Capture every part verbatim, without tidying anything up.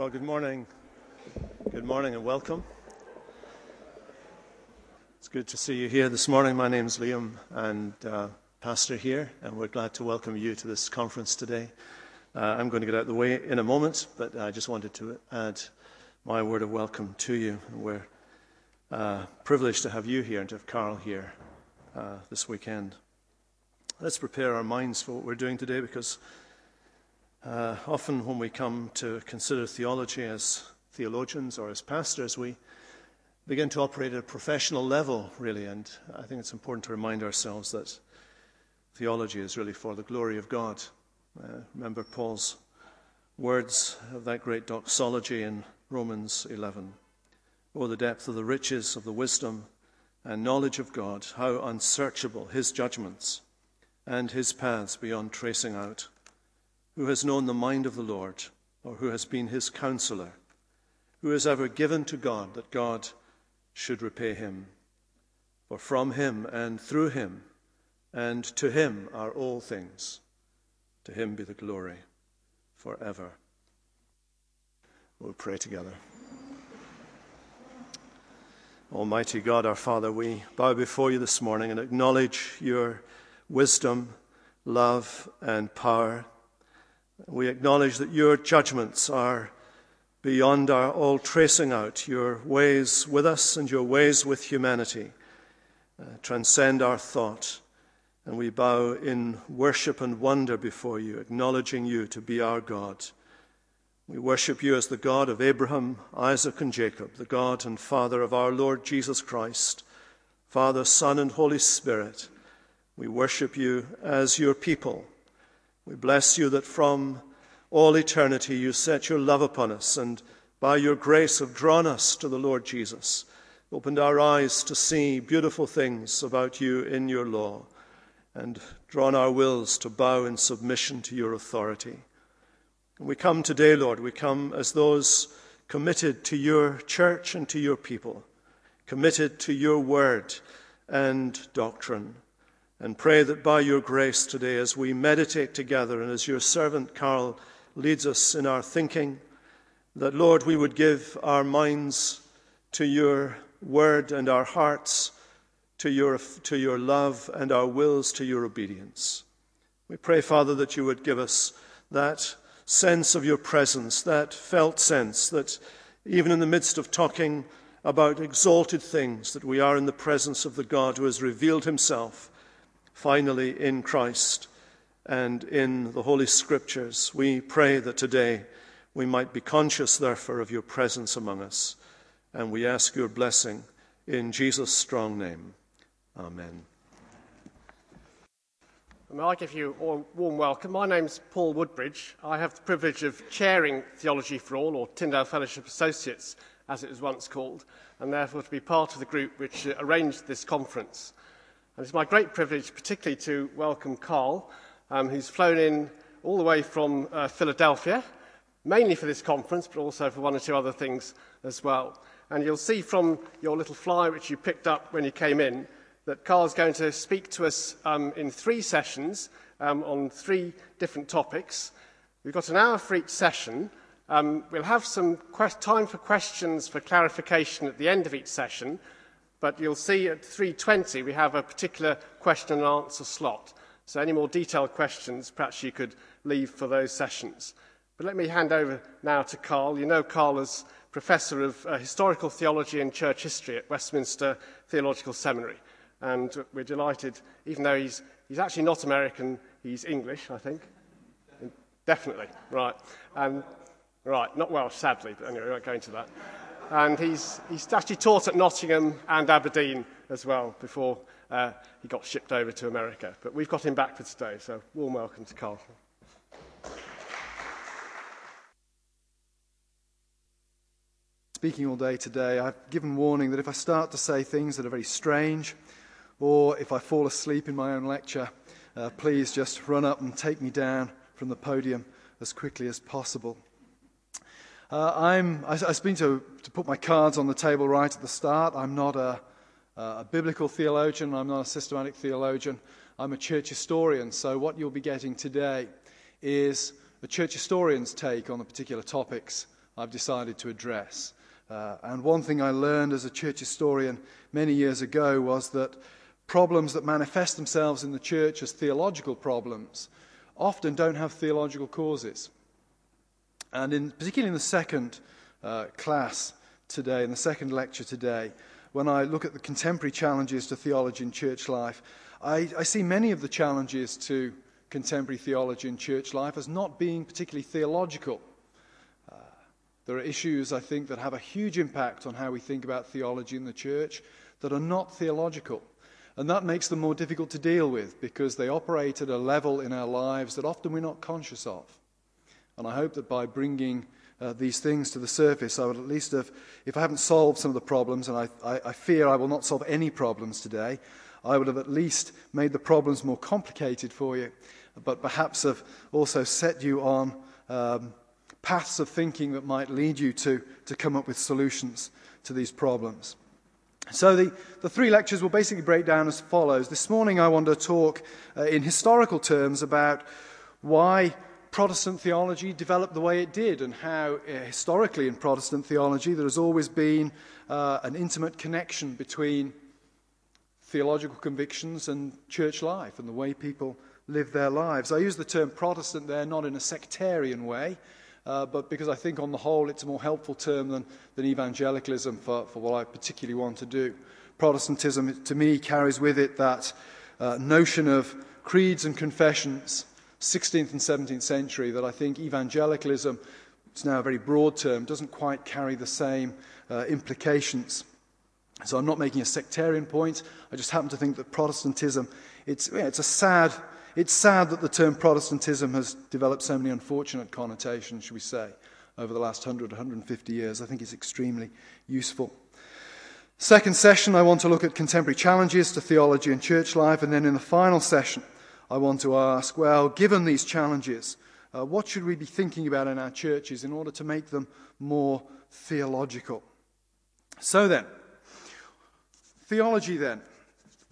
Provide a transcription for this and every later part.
Well, good morning. Good morning and welcome. It's good to see you here this morning. My name's Liam and uh, pastor here, and we're glad to welcome you to this conference today. Uh, I'm going to get out of the way in a moment, but I just wanted to add my word of welcome to you. We're uh, privileged to have you here and to have Carl here uh, this weekend. Let's prepare our minds for what we're doing today, because Uh, often when we come to consider theology as theologians or as pastors, we begin to operate at a professional level, really, and I think it's important to remind ourselves that theology is really for the glory of God. Uh, remember Paul's words of that great doxology in Romans eleven. Oh, the depth of the riches of the wisdom and knowledge of God, how unsearchable his judgments and his paths beyond tracing out. Who has known the mind of the Lord, or who has been his counselor? Who is ever given to God that God should repay him? For from him and through him and to him are all things. To him be the glory forever. We'll pray together. Almighty God, our Father, we bow before you this morning and acknowledge your wisdom, love, and power. We acknowledge that your judgments are beyond our all tracing out. Your ways with us and your ways with humanity uh, transcend our thought, and we bow in worship and wonder before you, acknowledging you to be our God. We worship you as the God of Abraham, Isaac, and Jacob, the God and Father of our Lord Jesus Christ, Father, Son, and Holy Spirit. We worship you as your people. We bless you that from all eternity you set your love upon us and by your grace have drawn us to the Lord Jesus, opened our eyes to see beautiful things about you in your law, and drawn our wills to bow in submission to your authority. And we come today, Lord, we come as those committed to your church and to your people, committed to your word and doctrine. And pray that by your grace today, as we meditate together and as your servant Carl leads us in our thinking, that, Lord, we would give our minds to your word and our hearts to your, to your love and our wills to your obedience. We pray, Father, that you would give us that sense of your presence, that felt sense that even in the midst of talking about exalted things, that we are in the presence of the God who has revealed himself finally, in Christ and in the Holy Scriptures. We pray that today we might be conscious, therefore, of your presence among us. And we ask your blessing in Jesus' strong name. Amen. May I give you a warm welcome. My name's Paul Woodbridge. I have the privilege of chairing Theology for All, or Tyndale Fellowship Associates, as it was once called, and therefore to be part of the group which arranged this conference. And it's my great privilege particularly to welcome Carl, um, who's flown in all the way from uh, Philadelphia, mainly for this conference, but also for one or two other things as well. And you'll see from your little flyer, which you picked up when you came in, that Carl's going to speak to us um, in three sessions um, on three different topics. We've got an hour for each session. Um, we'll have some quest- time for questions for clarification at the end of each session. But you'll see at three twenty we have a particular question and answer slot. So any more detailed questions, perhaps you could leave for those sessions. But let me hand over now to Carl. You know Carl as Professor of uh, Historical Theology and Church History at Westminster Theological Seminary. And we're delighted, even though he's, he's actually not American, he's English, I think. Definitely, right. And, right, not Welsh, sadly, but anyway, we won't go into that. And he's, he's actually taught at Nottingham and Aberdeen as well before uh, he got shipped over to America. But we've got him back for today, so warm welcome to Carl. Speaking all day today, I've given warning that if I start to say things that are very strange, or if I fall asleep in my own lecture, uh, please just run up and take me down from the podium as quickly as possible. Uh, I'm, I, I speak to, to put my cards on the table right at the start. I'm not a, a biblical theologian. I'm not a systematic theologian. I'm a church historian. So what you'll be getting today is a church historian's take on the particular topics I've decided to address. Uh, and one thing I learned as a church historian many years ago was that problems that manifest themselves in the church as theological problems often don't have theological causes. And in, particularly in the second uh, class today, in the second lecture today, when I look at the contemporary challenges to theology and church life, I, I see many of the challenges to contemporary theology and church life as not being particularly theological. Uh, there are issues, I think, that have a huge impact on how we think about theology in the church that are not theological. And that makes them more difficult to deal with because they operate at a level in our lives that often we're not conscious of. And I hope that by bringing uh, these things to the surface, I would at least have, if I haven't solved some of the problems, and I, I, I fear I will not solve any problems today, I would have at least made the problems more complicated for you, but perhaps have also set you on um, paths of thinking that might lead you to, to come up with solutions to these problems. So the, the three lectures will basically break down as follows. This morning I want to talk uh, in historical terms about why Protestant theology developed the way it did, and how uh, historically in Protestant theology there has always been uh, an intimate connection between theological convictions and church life and the way people live their lives. I use the term Protestant there not in a sectarian way, uh, but because I think on the whole it's a more helpful term than, than evangelicalism for, for what I particularly want to do. Protestantism to me carries with it that uh, notion of creeds and confessions, sixteenth and seventeenth century, that I think evangelicalism, it's now a very broad term, doesn't quite carry the same uh, implications. So I'm not making a sectarian point. I just happen to think that Protestantism, it's, yeah, it's a sad, it's sad that the term Protestantism has developed so many unfortunate connotations, should we say, over the last one hundred, one hundred fifty years. I think it's extremely useful. Second session, I want to look at contemporary challenges to theology and church life. And then in the final session, I want to ask, well, given these challenges, uh, what should we be thinking about in our churches in order to make them more theological? So then, theology then.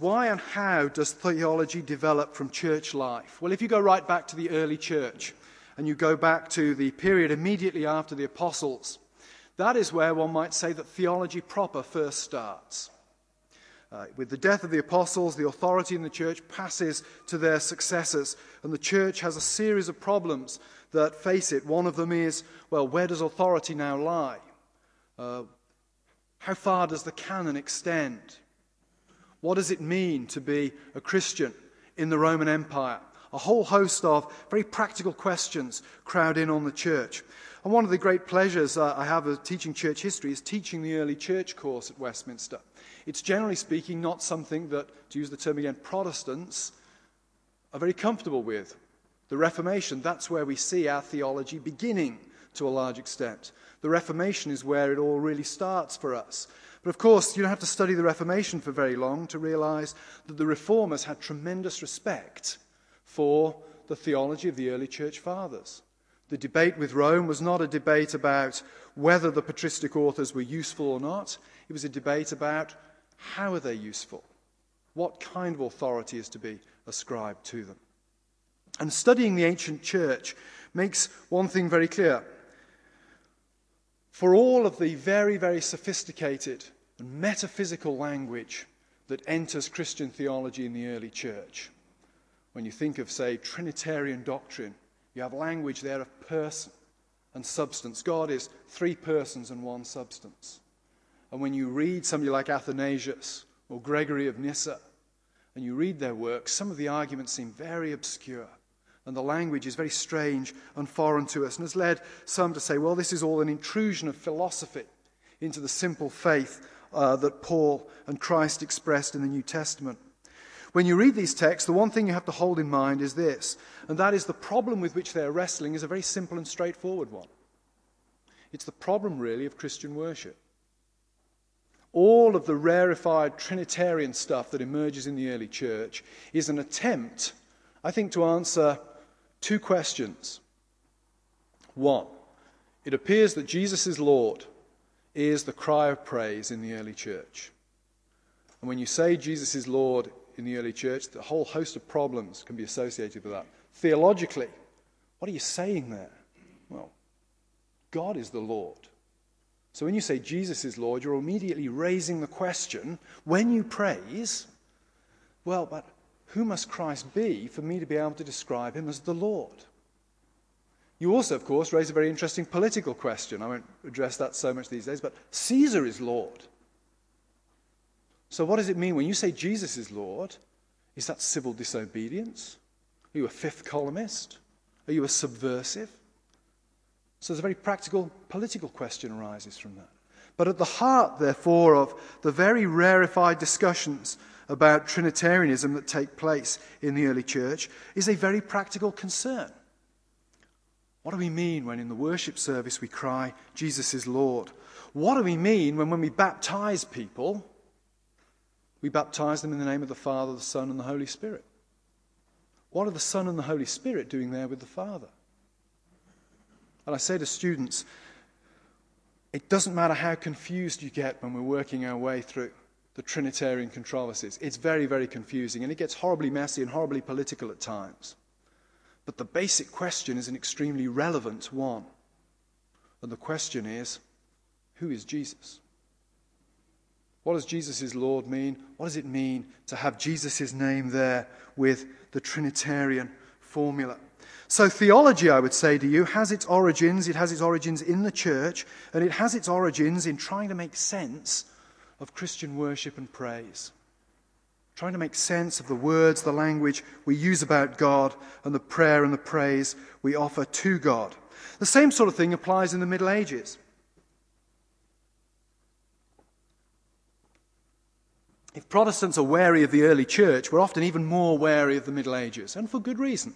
Why and how does theology develop from church life? Well, if you go right back to the early church and you go back to the period immediately after the apostles, that is where one might say that theology proper first starts. Uh, with the death of the apostles, the authority in the church passes to their successors, and the church has a series of problems that face it. One of them is, well, where does authority now lie? Uh, how far does the canon extend? What does it mean to be a Christian in the Roman Empire? A whole host of very practical questions crowd in on the church. And one of the great pleasures uh, I have of teaching church history is teaching the early church course at Westminster. It's generally speaking not something that, to use the term again, Protestants are very comfortable with. The Reformation, that's where we see our theology beginning to a large extent. The Reformation is where it all really starts for us. But of course, you don't have to study the Reformation for very long to realize that the Reformers had tremendous respect for the theology of the early church fathers. The debate with Rome was not a debate about whether the patristic authors were useful or not. It was a debate about how are they useful? What kind of authority is to be ascribed to them? And studying the ancient church makes one thing very clear. For all of the very, very sophisticated and metaphysical language that enters Christian theology in the early church, when you think of, say, Trinitarian doctrine, you have language there of person and substance. God is three persons and one substance. And when you read somebody like Athanasius or Gregory of Nyssa, and you read their works, some of the arguments seem very obscure. And the language is very strange and foreign to us, and has led some to say, well, this is all an intrusion of philosophy into the simple faith uh, that Paul and Christ expressed in the New Testament. When you read these texts, the one thing you have to hold in mind is this, and that is the problem with which they're wrestling is a very simple and straightforward one. It's the problem, really, of Christian worship. All of the rarefied Trinitarian stuff that emerges in the early church is an attempt, I think, to answer two questions. One, it appears that Jesus is Lord is the cry of praise in the early church. And when you say Jesus is Lord in the early church, the whole host of problems can be associated with that. Theologically, what are you saying there? Well, God is the Lord. So when you say Jesus is Lord, you're immediately raising the question, when you praise, well, but who must Christ be for me to be able to describe him as the Lord? You also, of course, raise a very interesting political question. I won't address that so much these days, but Caesar is Lord. So what does it mean when you say Jesus is Lord? Is that civil disobedience? Are you a fifth columnist? Are you a subversive? So there's a very practical political question arises from that. But at the heart, therefore, of the very rarefied discussions about Trinitarianism that take place in the early church is a very practical concern. What do we mean when in the worship service we cry, Jesus is Lord? What do we mean when when we baptize people, we baptize them in the name of the Father, the Son, and the Holy Spirit? What are the Son and the Holy Spirit doing there with the Father? And I say to students, it doesn't matter how confused you get when we're working our way through the Trinitarian controversies. It's very, very confusing, and it gets horribly messy and horribly political at times. But the basic question is an extremely relevant one. And the question is, who is Jesus? What does Jesus is Lord mean? What does it mean to have Jesus' name there with the Trinitarian formula? So theology, I would say to you, has its origins. It has its origins in the church, and it has its origins in trying to make sense of Christian worship and praise. Trying to make sense of the words, the language we use about God, and the prayer and the praise we offer to God. The same sort of thing applies in the Middle Ages. If Protestants are wary of the early church, we're often even more wary of the Middle Ages, and for good reason.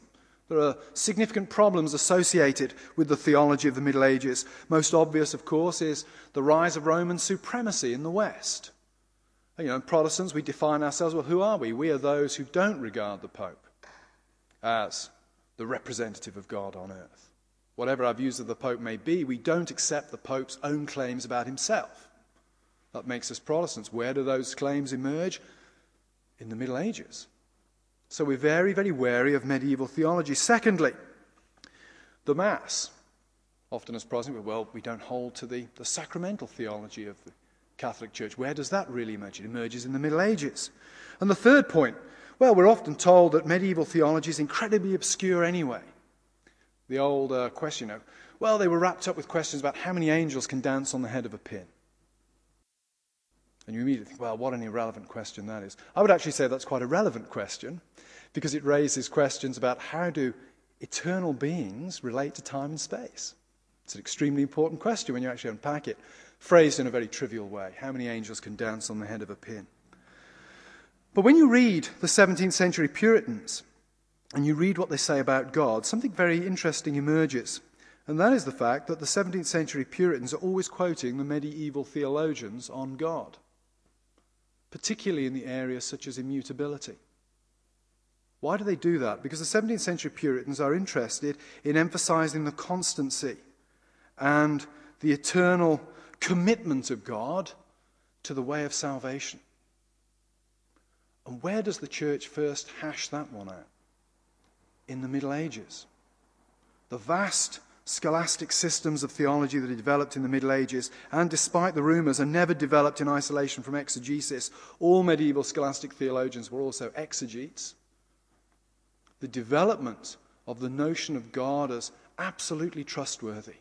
There are significant problems associated with the theology of the Middle Ages. Most obvious, of course, is the rise of Roman supremacy in the West. And, you know, Protestants, we define ourselves, well, who are we? We are those who don't regard the Pope as the representative of God on earth. Whatever our views of the Pope may be, we don't accept the Pope's own claims about himself. That makes us Protestants. Where do those claims emerge? In the Middle Ages. So we're very, very wary of medieval theology. Secondly, the Mass. Often as Protestants, well, we don't hold to the, the sacramental theology of the Catholic Church. Where does that really emerge? It emerges in the Middle Ages. And the third point, well, we're often told that medieval theology is incredibly obscure anyway. The old uh, question of, well, they were wrapped up with questions about how many angels can dance on the head of a pin. And you immediately think, well, what an irrelevant question that is. I would actually say that's quite a relevant question, because it raises questions about how do eternal beings relate to time and space. It's an extremely important question when you actually unpack it, phrased in a very trivial way. How many angels can dance on the head of a pin? But when you read the seventeenth century Puritans, and you read what they say about God, something very interesting emerges. And that is the fact that the seventeenth century Puritans are always quoting the medieval theologians on God, particularly in the areas such as immutability. Why do they do that? Because the seventeenth century Puritans are interested in emphasizing the constancy and the eternal commitment of God to the way of salvation. And where does the church first hash that one out? In the Middle Ages. The vast scholastic systems of theology that had developed in the Middle Ages, and despite the rumours, are never developed in isolation from exegesis. All medieval scholastic theologians were also exegetes. The development of the notion of God as absolutely trustworthy,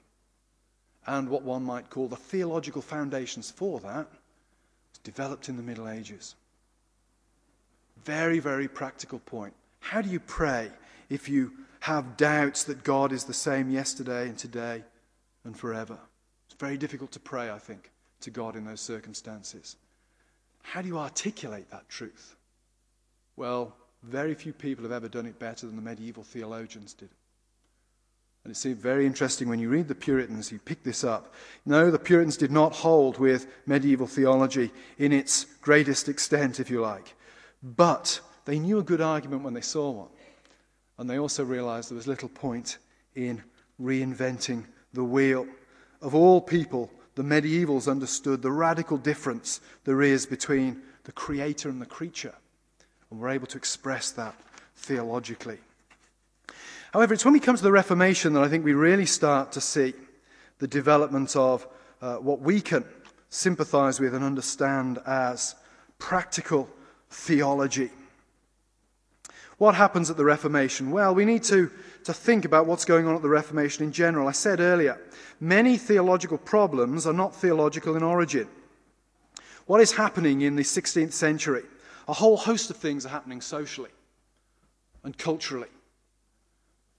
and what one might call the theological foundations for that, was developed in the Middle Ages. Very, very practical point. How do you pray if you have doubts that God is the same yesterday and today and forever? It's very difficult to pray, I think, to God in those circumstances. How do you articulate that truth? Well, very few people have ever done it better than the medieval theologians did. And it seemed very interesting when you read the Puritans, you pick this up. No, the Puritans did not hold with medieval theology in its greatest extent, if you like. But they knew a good argument when they saw one. And they also realized there was little point in reinventing the wheel. Of all people, the medievals understood the radical difference there is between the creator and the creature, and were able to express that theologically. However, it's when we come to the Reformation that I think we really start to see the development of uh, what we can sympathize with and understand as practical theology. What happens at the Reformation? Well, we need to, to think about what's going on at the Reformation in general. I said earlier, many theological problems are not theological in origin. What is happening in the sixteenth century? A whole host of things are happening socially and culturally.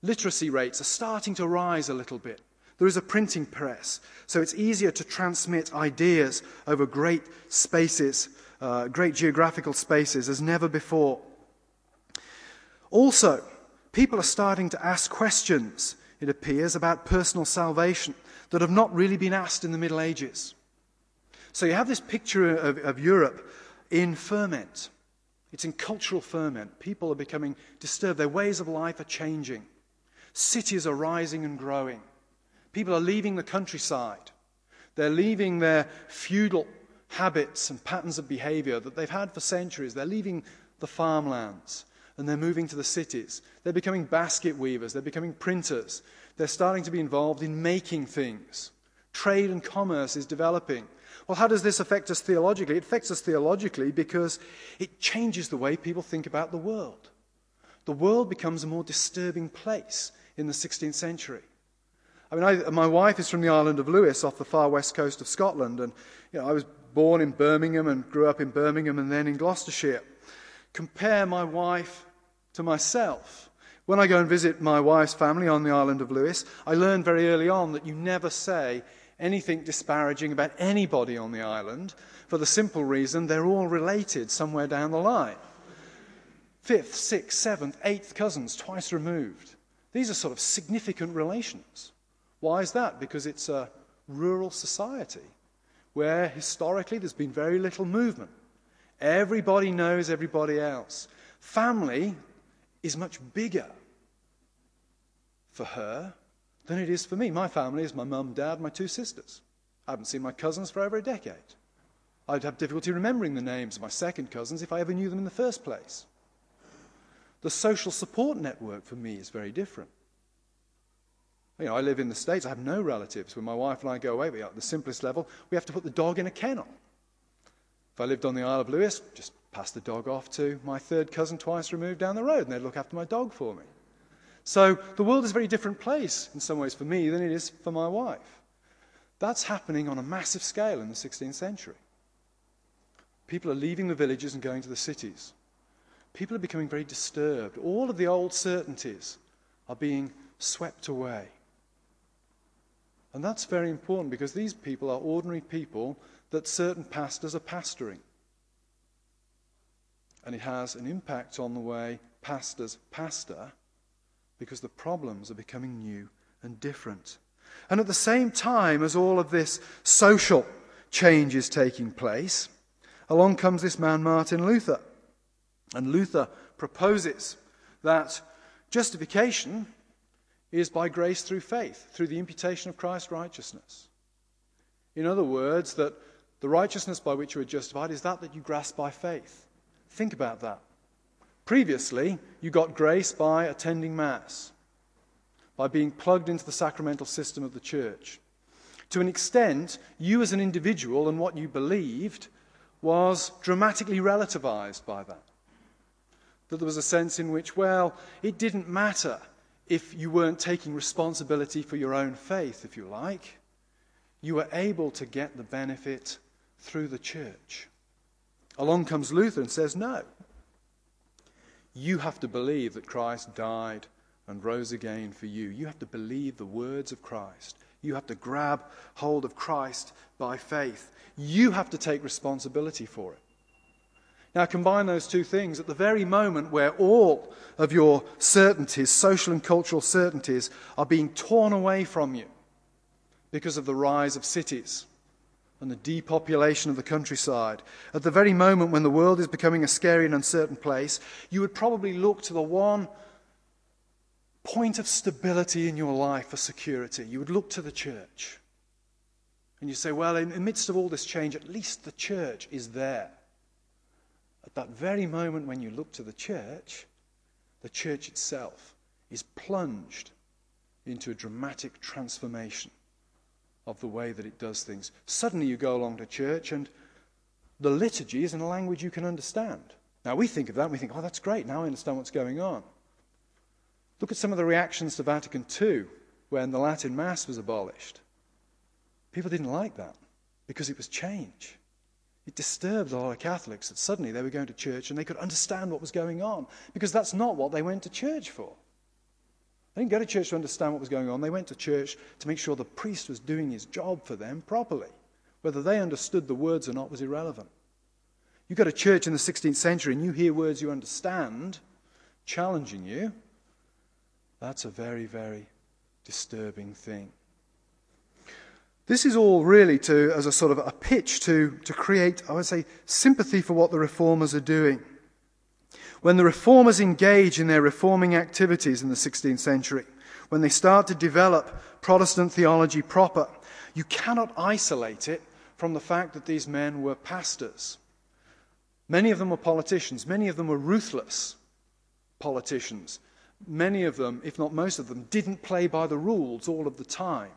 Literacy rates are starting to rise a little bit. There is a printing press, so it's easier to transmit ideas over great spaces, uh, great geographical spaces as never before. Also, people are starting to ask questions, it appears, about personal salvation that have not really been asked in the Middle Ages. So you have this picture of, of Europe in ferment. It's in cultural ferment. People are becoming disturbed. Their ways of life are changing. Cities are rising and growing. People are leaving the countryside. They're leaving their feudal habits and patterns of behavior that they've had for centuries. They're leaving the farmlands. And they're moving to the cities. They're becoming basket weavers. They're becoming printers. They're starting to be involved in making things. Trade and commerce is developing. Well, how does this affect us theologically? It affects us theologically because it changes the way people think about the world. The world becomes a more disturbing place in the sixteenth century. I mean, I, my wife is from the Isle of Lewis off the far west coast of Scotland. And you know, I was born in Birmingham and grew up in Birmingham and then in Gloucestershire. Compare my wife to myself. When I go and visit my wife's family on the island of Lewis, I learned very early on that you never say anything disparaging about anybody on the island for the simple reason they're all related somewhere down the line. Fifth, sixth, seventh, eighth cousins, twice removed. These are sort of significant relations. Why is that? Because it's a rural society where historically there's been very little movement. Everybody knows everybody else. Family is much bigger for her than it is for me. My family is my mum, dad, my two sisters. I haven't seen my cousins for over a decade. I'd have difficulty remembering the names of my second cousins if I ever knew them in the first place. The social support network for me is very different. You know, I live in the States. I have no relatives. When my wife and I go away, we are at the simplest level. We have to put the dog in a kennel. If I lived on the Isle of Lewis, just pass the dog off to my third cousin twice removed down the road, and they'd look after my dog for me. So the world is a very different place in some ways for me than it is for my wife. That's happening on a massive scale in the sixteenth century. People are leaving the villages and going to the cities. People are becoming very disturbed. All of the old certainties are being swept away. And that's very important because these people are ordinary people that certain pastors are pastoring. And it has an impact on the way pastors pastor because the problems are becoming new and different. And at the same time as all of this social change is taking place, along comes this man Martin Luther. And Luther proposes that justification is by grace through faith, through the imputation of Christ's righteousness. In other words, that the righteousness by which you are justified is that that you grasp by faith. Think about that. Previously, you got grace by attending Mass, by being plugged into the sacramental system of the Church. To an extent, you as an individual and what you believed was dramatically relativized by that. That there was a sense in which, well, it didn't matter if you weren't taking responsibility for your own faith, if you like. You were able to get the benefit through the Church. Along comes Luther and says, no. You have to believe that Christ died and rose again for you. You have to believe the words of Christ. You have to grab hold of Christ by faith. You have to take responsibility for it. Now combine those two things at the very moment where all of your certainties, social and cultural certainties, are being torn away from you because of the rise of cities and the depopulation of the countryside. At the very moment when the world is becoming a scary and uncertain place, you would probably look to the one point of stability in your life for security. You would look to the Church. And you say, well, in the midst of all this change, at least the Church is there. At that very moment when you look to the Church, the Church itself is plunged into a dramatic transformation of the way that it does things. Suddenly you go along to church and the liturgy is in a language you can understand. Now we think of that and we think, oh, that's great, now I understand what's going on. Look at some of the reactions to Vatican Two when the Latin Mass was abolished. People didn't like that because it was change. It disturbed a lot of Catholics that suddenly they were going to church and they could understand what was going on, because that's not what they went to church for. They didn't go to church to understand what was going on. They went to church to make sure the priest was doing his job for them properly. Whether they understood the words or not was irrelevant. You go to church in the sixteenth century and you hear words you understand challenging you. That's a very, very disturbing thing. This is all really to, as a sort of a pitch to, to create, I would say, sympathy for what the reformers are doing. When the reformers engage in their reforming activities in the sixteenth century, when they start to develop Protestant theology proper, you cannot isolate it from the fact that these men were pastors. Many of them were politicians. Many of them were ruthless politicians. Many of them, if not most of them, didn't play by the rules all of the time.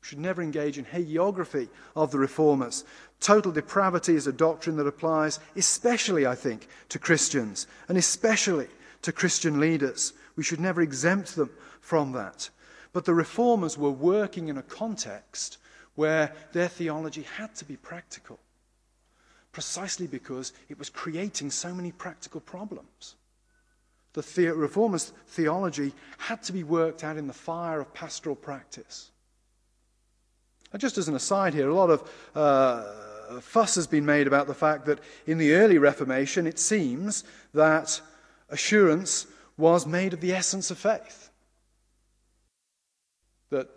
We should never engage in hagiography of the reformers. Total depravity is a doctrine that applies especially, I think, to Christians and especially to Christian leaders. We should never exempt them from that. But the reformers were working in a context where their theology had to be practical, precisely because it was creating so many practical problems. The, the reformers' theology had to be worked out in the fire of pastoral practice. And just as an aside here, a lot of uh, fuss has been made about the fact that in the early Reformation, it seems that assurance was made of the essence of faith. That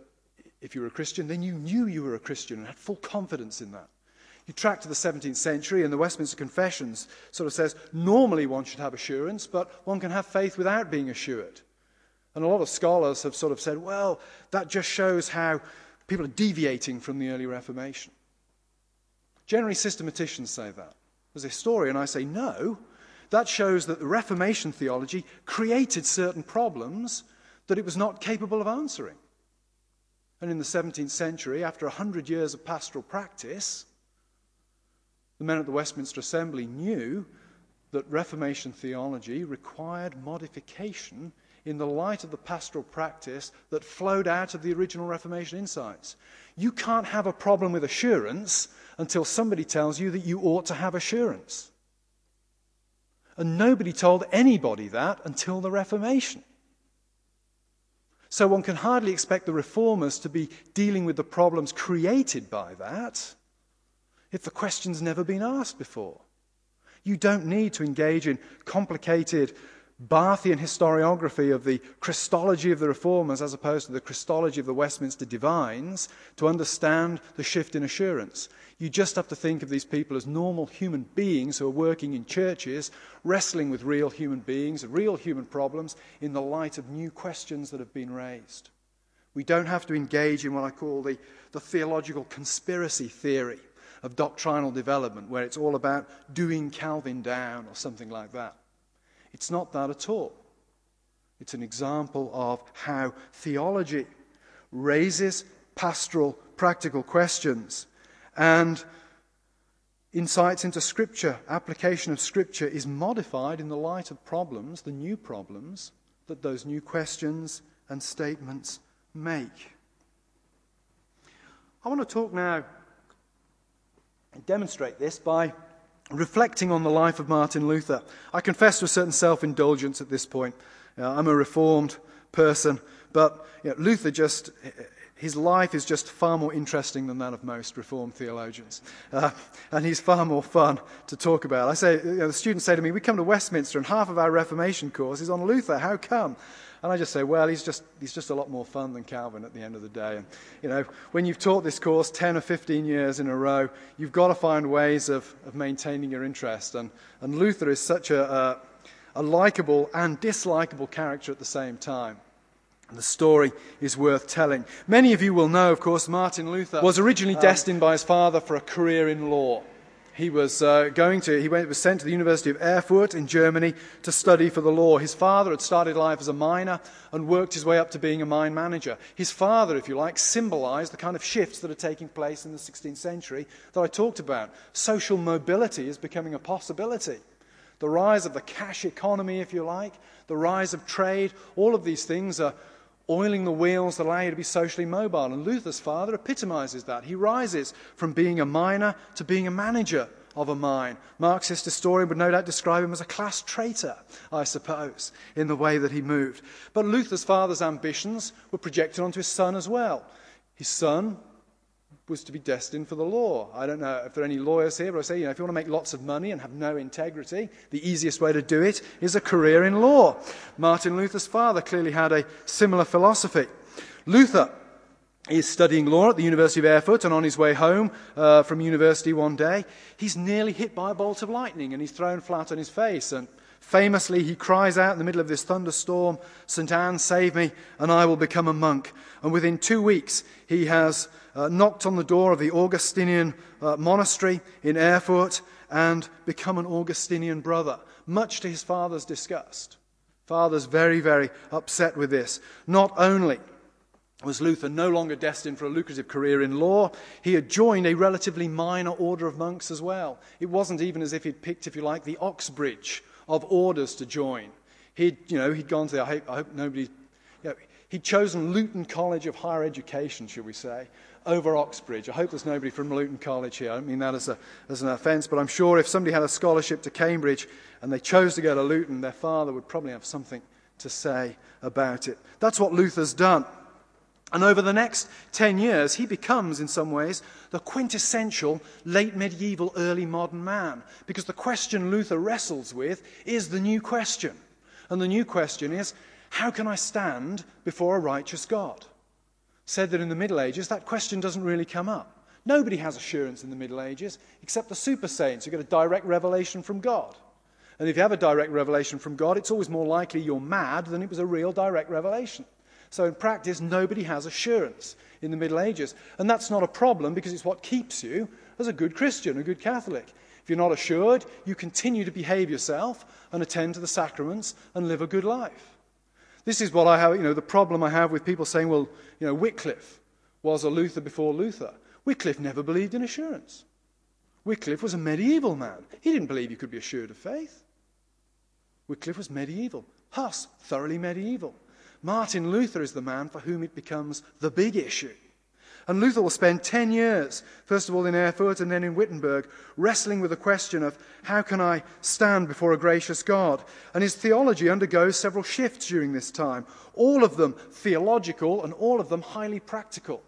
if you were a Christian, then you knew you were a Christian and had full confidence in that. You track to the seventeenth century and the Westminster Confessions sort of says, normally one should have assurance, but one can have faith without being assured. And a lot of scholars have sort of said, well, that just shows how people are deviating from the early Reformation. Generally, systematicians say that. As a historian, I say, no, that shows that the Reformation theology created certain problems that it was not capable of answering. And in the seventeenth century, after one hundred years of pastoral practice, the men at the Westminster Assembly knew that Reformation theology required modification in the light of the pastoral practice that flowed out of the original Reformation insights. You can't have a problem with assurance until somebody tells you that you ought to have assurance. And nobody told anybody that until the Reformation. So one can hardly expect the reformers to be dealing with the problems created by that if the question's never been asked before. You don't need to engage in complicated Barthian historiography of the Christology of the Reformers as opposed to the Christology of the Westminster Divines to understand the shift in assurance. You just have to think of these people as normal human beings who are working in churches, wrestling with real human beings, real human problems, in the light of new questions that have been raised. We don't have to engage in what I call the, the theological conspiracy theory of doctrinal development, where it's all about doing Calvin down or something like that. It's not that at all. It's an example of how theology raises pastoral, practical questions and insights into Scripture. Application of Scripture is modified in the light of problems, the new problems, that those new questions and statements make. I want to talk now and demonstrate this by reflecting on the life of Martin Luther. I confess to a certain self-indulgence at this point. You know, I'm a reformed person, but you know, Luther just, his life is just far more interesting than that of most reformed theologians. Uh, and he's far more fun to talk about. I say, you know, the students say to me, we come to Westminster and half of our Reformation course is on Luther, how come? And I just say, well, he's just he's just a lot more fun than Calvin at the end of the day. And you know, when you've taught this course ten or fifteen years in a row, you've got to find ways of, of maintaining your interest. And, and Luther is such a, a, a likable and dislikable character at the same time. And the story is worth telling. Many of you will know, of course, Martin Luther was originally um, destined by his father for a career in law. He was uh, going to, he went, was sent to the University of Erfurt in Germany to study for the law. His father had started life as a miner and worked his way up to being a mine manager. His father, if you like, symbolized the kind of shifts that are taking place in the sixteenth century that I talked about. Social mobility is becoming a possibility. The rise of the cash economy, if you like, the rise of trade, all of these things are oiling the wheels that allow you to be socially mobile. And Luther's father epitomizes that. He rises from being a miner to being a manager of a mine. Marxist historian would no doubt describe him as a class traitor, I suppose, in the way that he moved. But Luther's father's ambitions were projected onto his son as well. His son was to be destined for the law. I don't know if there are any lawyers here, but I say, you know, if you want to make lots of money and have no integrity, the easiest way to do it is a career in law. Martin Luther's father clearly had a similar philosophy. Luther is studying law at the University of Erfurt, and on his way home uh, from university one day, he's nearly hit by a bolt of lightning and he's thrown flat on his face. And famously, he cries out in the middle of this thunderstorm, "Saint Anne, save me, and I will become a monk." And within two weeks, he has uh, knocked on the door of the Augustinian uh, monastery in Erfurt and become an Augustinian brother, much to his father's disgust. Father's very, very upset with this. Not only was Luther no longer destined for a lucrative career in law, he had joined a relatively minor order of monks as well. It wasn't even as if he'd picked, if you like, the Oxbridge of orders to join. He'd, you know, he'd gone to the, I hope, I hope nobody, you know, he'd chosen Luton College of Higher Education, shall we say, over Oxbridge. I hope there's nobody from Luton College here. I don't mean that as a, as an offence, but I'm sure if somebody had a scholarship to Cambridge and they chose to go to Luton, their father would probably have something to say about it. That's what Luther's done. And over the next ten years, he becomes, in some ways, the quintessential late medieval, early modern man. Because the question Luther wrestles with is the new question. And the new question is, how can I stand before a righteous God? Said that in the Middle Ages, that question doesn't really come up. Nobody has assurance in the Middle Ages, except the super saints who get a direct revelation from God. And if you have a direct revelation from God, it's always more likely you're mad than it was a real direct revelation. So in practice, nobody has assurance in the Middle Ages. And that's not a problem because it's what keeps you as a good Christian, a good Catholic. If you're not assured, you continue to behave yourself and attend to the sacraments and live a good life. This is what I have, you know, the problem I have with people saying, well, you know, Wycliffe was a Luther before Luther. Wycliffe never believed in assurance. Wycliffe was a medieval man. He didn't believe you could be assured of faith. Wycliffe was medieval. Huss, thoroughly medieval. Martin Luther is the man for whom it becomes the big issue. And Luther will spend ten years, first of all in Erfurt and then in Wittenberg, wrestling with the question of how can I stand before a gracious God? And his theology undergoes several shifts during this time, all of them theological and all of them highly practical.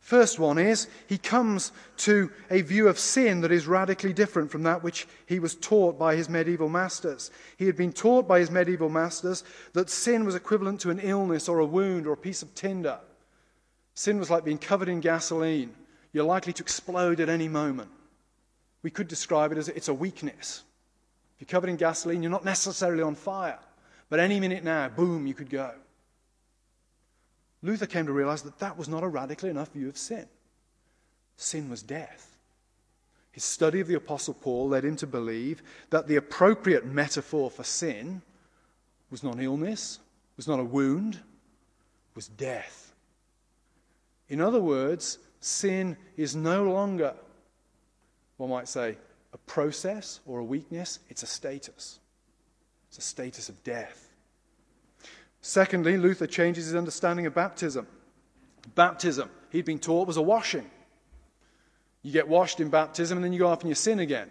First one is he comes to a view of sin that is radically different from that which he was taught by his medieval masters. He had been taught by his medieval masters that sin was equivalent to an illness or a wound or a piece of tinder. Sin was like being covered in gasoline. You're likely to explode at any moment. We could describe it as it's a weakness. If you're covered in gasoline, you're not necessarily on fire. But any minute now, boom, you could go. Luther came to realize that that was not a radical enough view of sin. Sin was death. His study of the Apostle Paul led him to believe that the appropriate metaphor for sin was not illness, was not a wound, was death. In other words, sin is no longer, one might say, a process or a weakness, it's a status. It's a status of death. Secondly, Luther changes his understanding of baptism. Baptism, he'd been taught, was a washing. You get washed in baptism and then you go off and you sin again.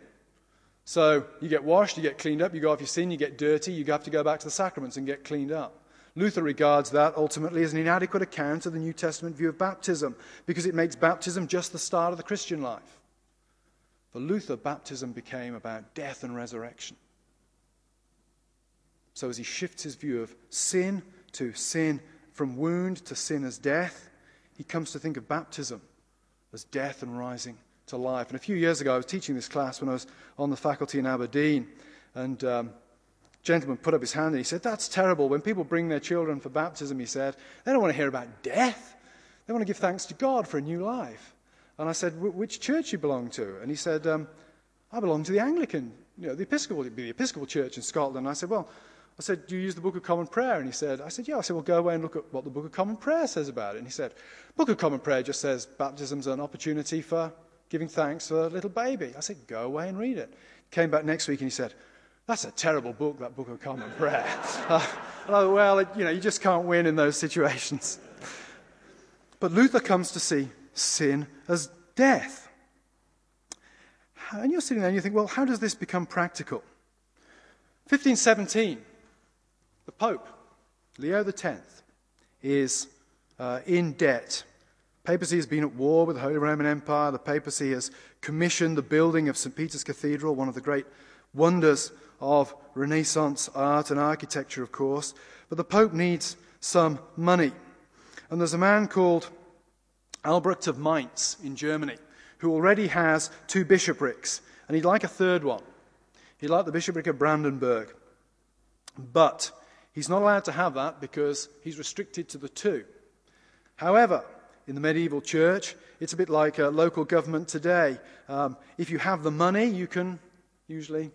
So you get washed, you get cleaned up, you go off your sin, you get dirty, you have to go back to the sacraments and get cleaned up. Luther regards that ultimately as an inadequate account of the New Testament view of baptism because it makes baptism just the start of the Christian life. For Luther, baptism became about death and resurrection. So as he shifts his view of sin to sin, from wound to sin as death, he comes to think of baptism as death and rising to life. And a few years ago, I was teaching this class when I was on the faculty in Aberdeen, and um, a gentleman put up his hand and he said, that's terrible. When people bring their children for baptism, he said, they don't want to hear about death. They want to give thanks to God for a new life. And I said, which church you belong to? And he said, um, I belong to the Anglican, you know, the Episcopal, it'd be the Episcopal Church in Scotland. And I said, well, I said, do you use the Book of Common Prayer? And he said, I said, yeah. I said, well, go away and look at what the Book of Common Prayer says about it. And he said, Book of Common Prayer just says baptism's an opportunity for giving thanks for a little baby. I said, go away and read it. Came back next week and he said, that's a terrible book, that Book of Common Prayer. uh, and I thought, well, it, you know, you just can't win in those situations. But Luther comes to see sin as death. And you're sitting there and you think, well, how does this become practical? fifteen seventeen, the Pope, Leo the tenth, is uh, in debt. Papacy has been at war with the Holy Roman Empire. The papacy has commissioned the building of Saint Peter's Cathedral, one of the great wonders of Renaissance art and architecture, of course. But the Pope needs some money. And there's a man called Albrecht of Mainz in Germany, who already has two bishoprics, and he'd like a third one. He'd like the bishopric of Brandenburg. But he's not allowed to have that because he's restricted to the two. However, in the medieval church, it's a bit like a local government today. Um, if you have the money, you can usually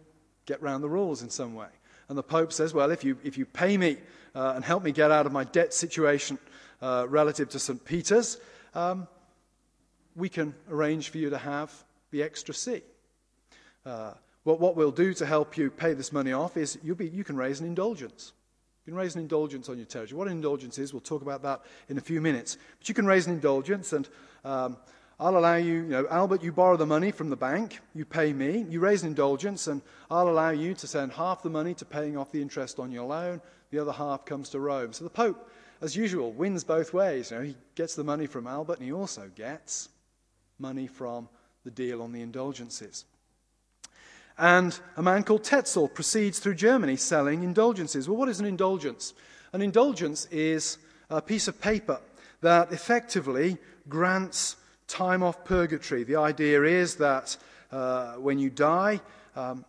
get round the rules in some way. And the Pope says, well, if you, if you pay me uh, and help me get out of my debt situation uh, relative to Saint Peter's, um, we can arrange for you to have the extra see. Uh, well, what we'll do to help you pay this money off is you'll be, you can raise an indulgence. You can raise an indulgence on your territory. What an indulgence is, we'll talk about that in a few minutes. But you can raise an indulgence and um, I'll allow you, you know, Albert, you borrow the money from the bank, you pay me, you raise an indulgence and I'll allow you to send half the money to paying off the interest on your loan, the other half comes to Rome. So the Pope, as usual, wins both ways. You know, he gets the money from Albert and he also gets money from the deal on the indulgences. And a man called Tetzel proceeds through Germany selling indulgences. Well, what is an indulgence? An indulgence is a piece of paper that effectively grants time off purgatory. The idea is that uh, when you die, um,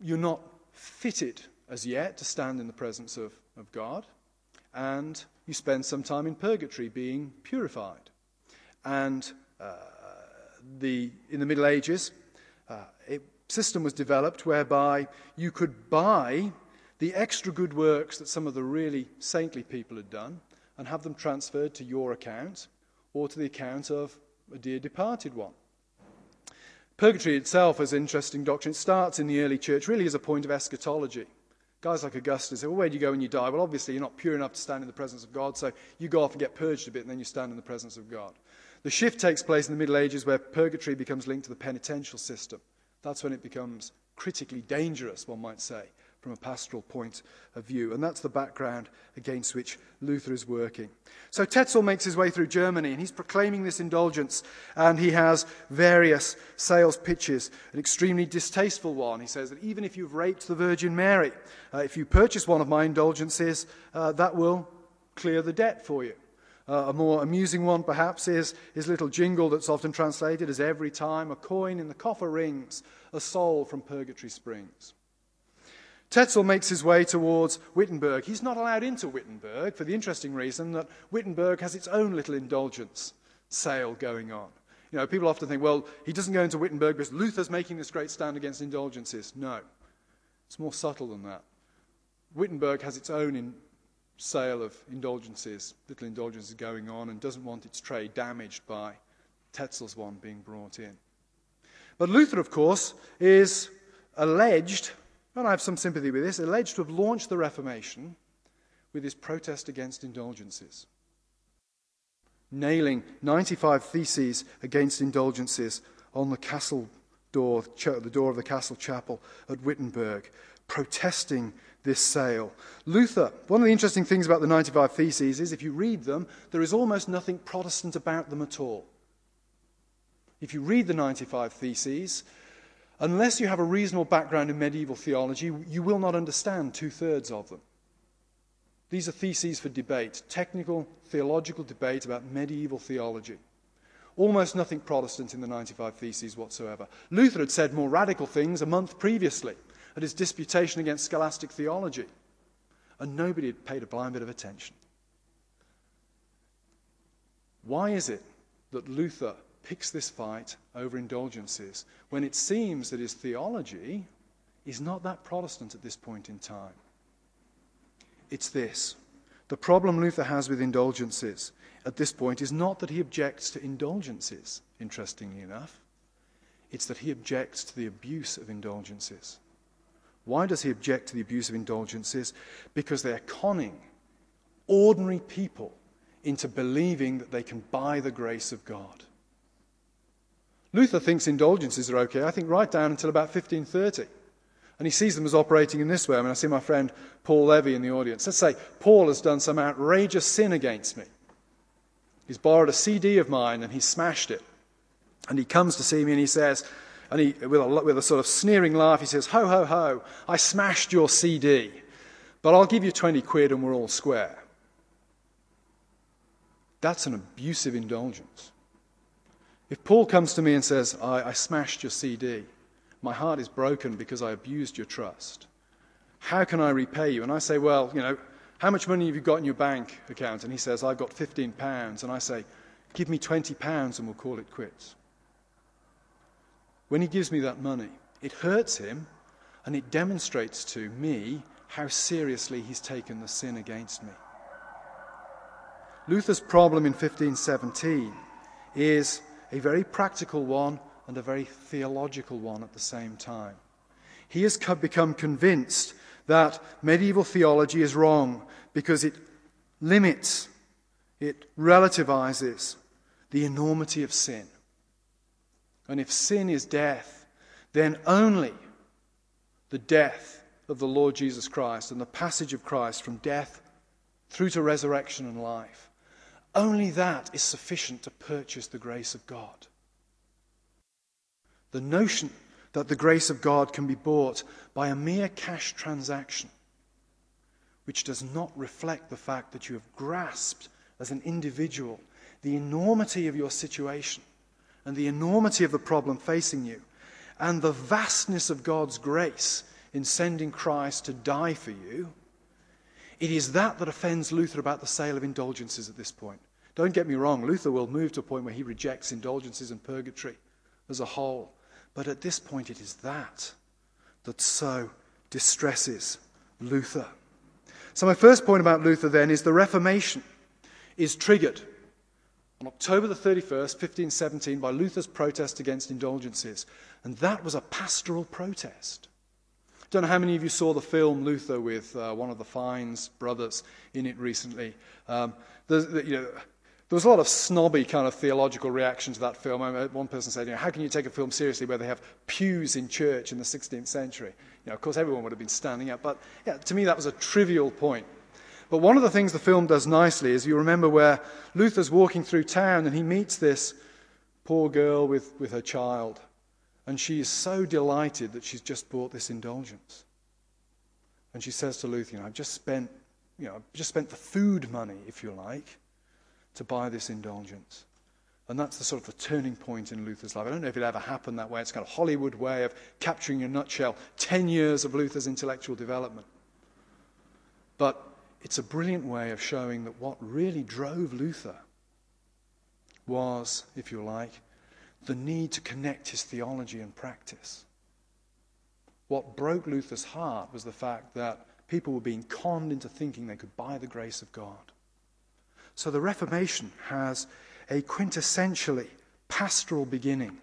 you're not fitted as yet to stand in the presence of, of God, and you spend some time in purgatory being purified. And Uh, the, in the Middle Ages, uh, a system was developed whereby you could buy the extra good works that some of the really saintly people had done and have them transferred to your account or to the account of a dear departed one. Purgatory itself is an interesting doctrine. It starts in the early church, really as a point of eschatology. Guys like Augustine say, well, where do you go when you die? Well, obviously you're not pure enough to stand in the presence of God, so you go off and get purged a bit and then you stand in the presence of God. The shift takes place in the Middle Ages where purgatory becomes linked to the penitential system. That's when it becomes critically dangerous, one might say, from a pastoral point of view. And that's the background against which Luther is working. So Tetzel makes his way through Germany and he's proclaiming this indulgence and he has various sales pitches, an extremely distasteful one. He says that even if you've raped the Virgin Mary, uh, if you purchase one of my indulgences, uh, that will clear the debt for you. Uh, a more amusing one, perhaps, is his little jingle that's often translated as every time a coin in the coffer rings, a soul from purgatory springs. Tetzel makes his way towards Wittenberg. He's not allowed into Wittenberg for the interesting reason that Wittenberg has its own little indulgence sale going on. You know, people often think, well, he doesn't go into Wittenberg because Luther's making this great stand against indulgences. No, it's more subtle than that. Wittenberg has its own in sale of indulgences, little indulgences going on, and doesn't want its trade damaged by Tetzel's one being brought in. But Luther, of course, is alleged, and I have some sympathy with this, alleged to have launched the Reformation with his protest against indulgences, nailing ninety-five theses against indulgences on the castle door, the door of the castle chapel at Wittenberg, protesting this sale. Luther, one of the interesting things about the ninety-five Theses is if you read them, there is almost nothing Protestant about them at all. If you read the ninety-five Theses, unless you have a reasonable background in medieval theology, you will not understand two-thirds of them. These are theses for debate, technical theological debate about medieval theology. Almost nothing Protestant in the ninety-five Theses whatsoever. Luther had said more radical things a month previously, at his disputation against scholastic theology, and nobody had paid a blind bit of attention. Why is it that Luther picks this fight over indulgences when it seems that his theology is not that Protestant at this point in time. It's this. The problem Luther has with indulgences at this point is not that he objects to indulgences, interestingly enough. It's that he objects to the abuse of indulgences. Why does he object to the abuse of indulgences? Because they are conning ordinary people into believing that they can buy the grace of God. Luther thinks indulgences are okay, I think, right down until about fifteen thirty. And he sees them as operating in this way. I mean, I see my friend Paul Levy in the audience. Let's say Paul has done some outrageous sin against me. He's borrowed a C D of mine and he smashed it. And he comes to see me and he says, and he, with, a, with a sort of sneering laugh, he says, ho, ho, ho, I smashed your C D, but I'll give you twenty quid and we're all square. That's an abusive indulgence. If Paul comes to me and says, I, I smashed your C D, my heart is broken because I abused your trust, how can I repay you? And I say, well, you know, how much money have you got in your bank account? And he says, I've got fifteen pounds. And I say, give me twenty pounds and we'll call it quits. When he gives me that money, it hurts him and it demonstrates to me how seriously he's taken the sin against me. Luther's problem in fifteen seventeen is a very practical one and a very theological one at the same time. He has become convinced that medieval theology is wrong because it limits, it relativizes the enormity of sin. And if sin is death, then only the death of the Lord Jesus Christ and the passage of Christ from death through to resurrection and life, only that is sufficient to purchase the grace of God. The notion that the grace of God can be bought by a mere cash transaction, which does not reflect the fact that you have grasped as an individual the enormity of your situation and the enormity of the problem facing you and the vastness of God's grace in sending Christ to die for you, it is that that offends Luther about the sale of indulgences at this point. Don't get me wrong, Luther will move to a point where he rejects indulgences and purgatory as a whole. But at this point, it is that that so distresses Luther. So my first point about Luther then is the Reformation is triggered on October the thirty-first, fifteen seventeen, by Luther's protest against indulgences. And that was a pastoral protest. I don't know how many of you saw the film Luther with uh, one of the Fiennes brothers in it recently. Um, the, the, you know, there was a lot of snobby kind of theological reaction to that film. I mean, one person said, you know, how can you take a film seriously where they have pews in church in the sixteenth century? You know, of course, everyone would have been standing up. But yeah, to me, that was a trivial point. But one of the things the film does nicely is you remember where Luther's walking through town and he meets this poor girl with, with her child. And she is so delighted that she's just bought this indulgence. And she says to Luther, you know, I've just spent, you know, I've just spent the food money, if you like, to buy this indulgence. And that's the sort of the turning point in Luther's life. I don't know if it ever happened that way. It's kind of Hollywood way of capturing in a nutshell ten years of Luther's intellectual development. But it's a brilliant way of showing that what really drove Luther was, if you like, the need to connect his theology and practice. What broke Luther's heart was the fact that people were being conned into thinking they could buy the grace of God. So the Reformation has a quintessentially pastoral beginning.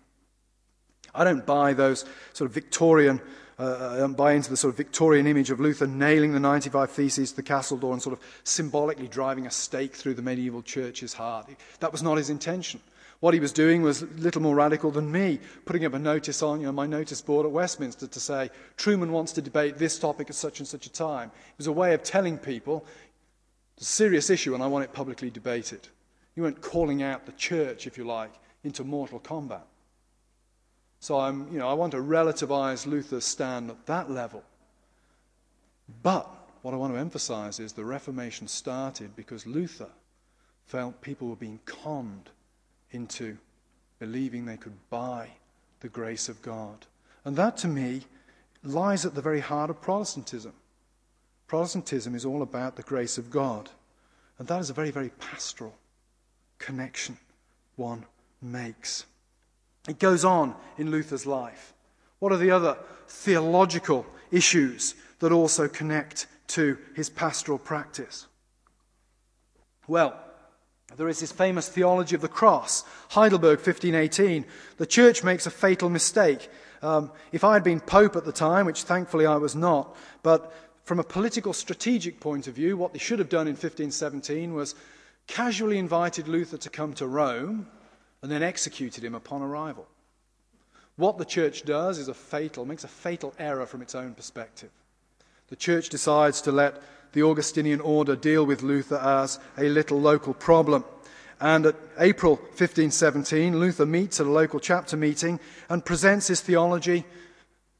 I don't buy those sort of Victorian, uh, I don't buy into the sort of Victorian image of Luther nailing the ninety-five Theses to the castle door and sort of symbolically driving a stake through the medieval church's heart. That was not his intention. What he was doing was little more radical than me, putting up a notice on, you know, my notice board at Westminster to say, Truman wants to debate this topic at such and such a time. It was a way of telling people, it's a serious issue and I want it publicly debated. You weren't calling out the church, if you like, into mortal combat. So I'm, you know, I want to relativize Luther's stand at that level. But what I want to emphasize is the Reformation started because Luther felt people were being conned into believing they could buy the grace of God. And that, to me, lies at the very heart of Protestantism. Protestantism is all about the grace of God. And that is a very, very pastoral connection one makes. It goes on in Luther's life. What are the other theological issues that also connect to his pastoral practice? Well, there is his famous theology of the cross, Heidelberg fifteen eighteen. The church makes a fatal mistake. Um, if I had been Pope at the time, which thankfully I was not, but from a political strategic point of view, what they should have done in fifteen seventeen was casually invited Luther to come to Rome and then executed him upon arrival. What the church does is a fatal, makes a fatal error from its own perspective. The church decides to let the Augustinian order deal with Luther as a little local problem. And at April fifteen seventeen, Luther meets at a local chapter meeting and presents his theology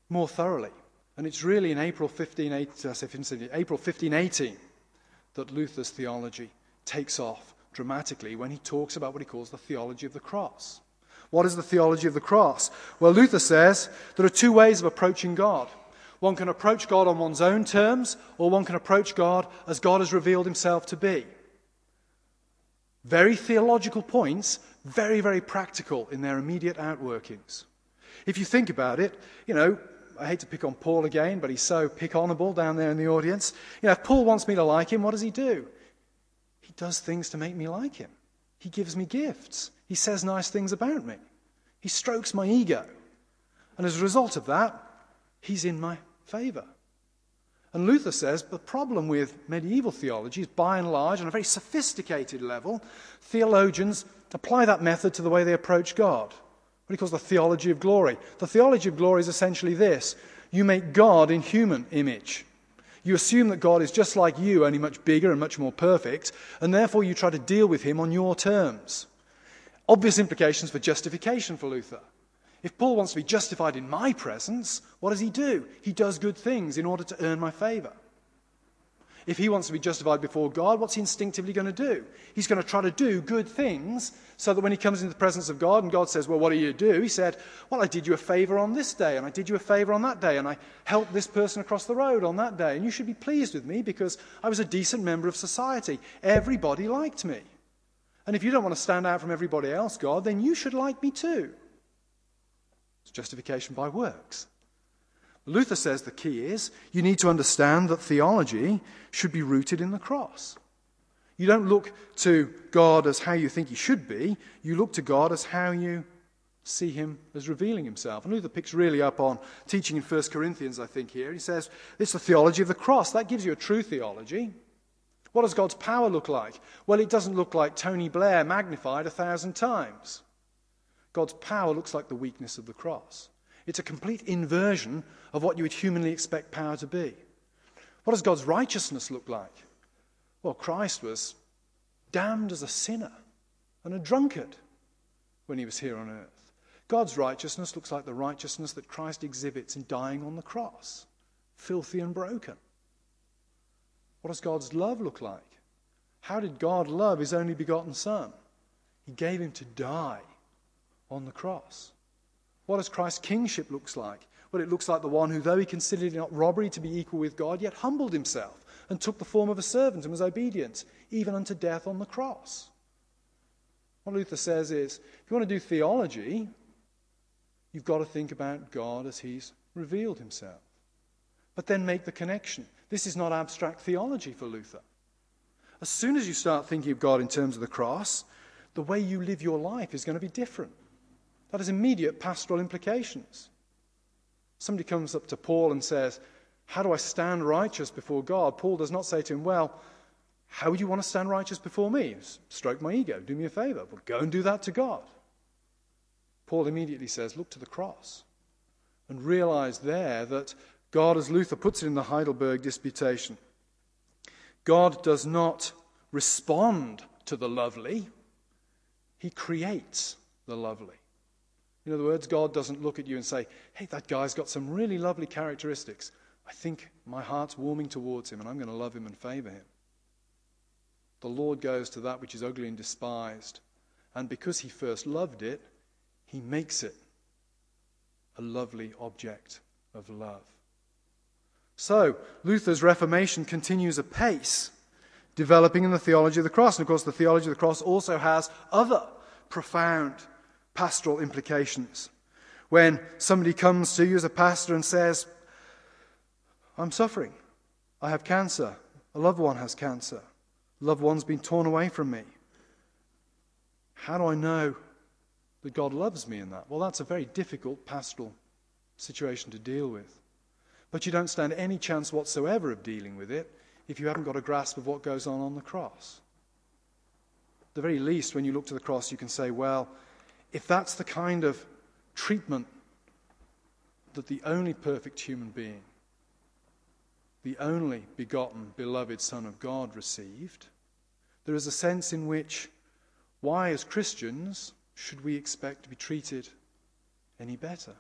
more thoroughly. And it's really in April fifteen eighteen that Luther's theology takes off dramatically when he talks about what he calls the theology of the cross. What is the theology of the cross? Well, Luther says there are two ways of approaching God. One can approach God on one's own terms, or one can approach God as God has revealed himself to be. Very theological points, very, very practical in their immediate outworkings. If you think about it, you know, I hate to pick on Paul again, but he's so pick-onable down there in the audience. You know, if Paul wants me to like him, what does he do? He does things to make me like him. He gives me gifts. He says nice things about me. He strokes my ego. And as a result of that, he's in my favour. And Luther says the problem with medieval theology is, by and large, on a very sophisticated level, theologians apply that method to the way they approach God. What he calls the theology of glory. The theology of glory is essentially this. You make God in human image. You assume that God is just like you, only much bigger and much more perfect, and therefore you try to deal with him on your terms. Obvious implications for justification for Luther. If Paul wants to be justified in my presence, what does he do? He does good things in order to earn my favour. If he wants to be justified before God, what's he instinctively going to do? He's going to try to do good things so that when he comes into the presence of God and God says, well, what do you do? He said, well, I did you a favour on this day, and I did you a favour on that day, and I helped this person across the road on that day, and you should be pleased with me because I was a decent member of society. Everybody liked me. And if you don't want to stand out from everybody else, God, then you should like me too. It's justification by works. Luther says the key is you need to understand that theology should be rooted in the cross. You don't look to God as how you think he should be. You look to God as how you see him as revealing himself. And Luther picks really up on teaching in First Corinthians, I think, here. He says it's the theology of the cross. That gives you a true theology. What does God's power look like? Well, it doesn't look like Tony Blair magnified a thousand times. God's power looks like the weakness of the cross. It's a complete inversion of what you would humanly expect power to be. What does God's righteousness look like? Well, Christ was damned as a sinner and a drunkard when he was here on earth. God's righteousness looks like the righteousness that Christ exhibits in dying on the cross, filthy and broken. What does God's love look like? How did God love his only begotten Son? He gave him to die on the cross. What does Christ's kingship look like? Well, it looks like the one who, though he considered it not robbery to be equal with God, yet humbled himself and took the form of a servant and was obedient, even unto death on the cross. What Luther says is, if you want to do theology, you've got to think about God as he's revealed himself. But then make the connection. This is not abstract theology for Luther. As soon as you start thinking of God in terms of the cross, the way you live your life is going to be different. That has immediate pastoral implications. Somebody comes up to Paul and says, how do I stand righteous before God? Paul does not say to him, well, how would you want to stand righteous before me? Stroke my ego, do me a favour. Well, go and do that to God. Paul immediately says, look to the cross. And realise there that God, as Luther puts it in the Heidelberg Disputation, God does not respond to the lovely, he creates the lovely. In other words, God doesn't look at you and say, hey, that guy's got some really lovely characteristics. I think my heart's warming towards him and I'm going to love him and favour him. The Lord goes to that which is ugly and despised. And because he first loved it, he makes it a lovely object of love. So, Luther's Reformation continues apace, developing in the theology of the cross. And of course, the theology of the cross also has other profound pastoral implications. When somebody comes to you as a pastor and says, I'm suffering, I have cancer, a loved one has cancer, a loved one's been torn away from me. How do I know that God loves me in that? Well, that's a very difficult pastoral situation to deal with. But you don't stand any chance whatsoever of dealing with it if you haven't got a grasp of what goes on on the cross. At the very least, when you look to the cross, you can say, well, if that's the kind of treatment that the only perfect human being, the only begotten, beloved Son of God received, there is a sense in which why, as Christians, should we expect to be treated any better?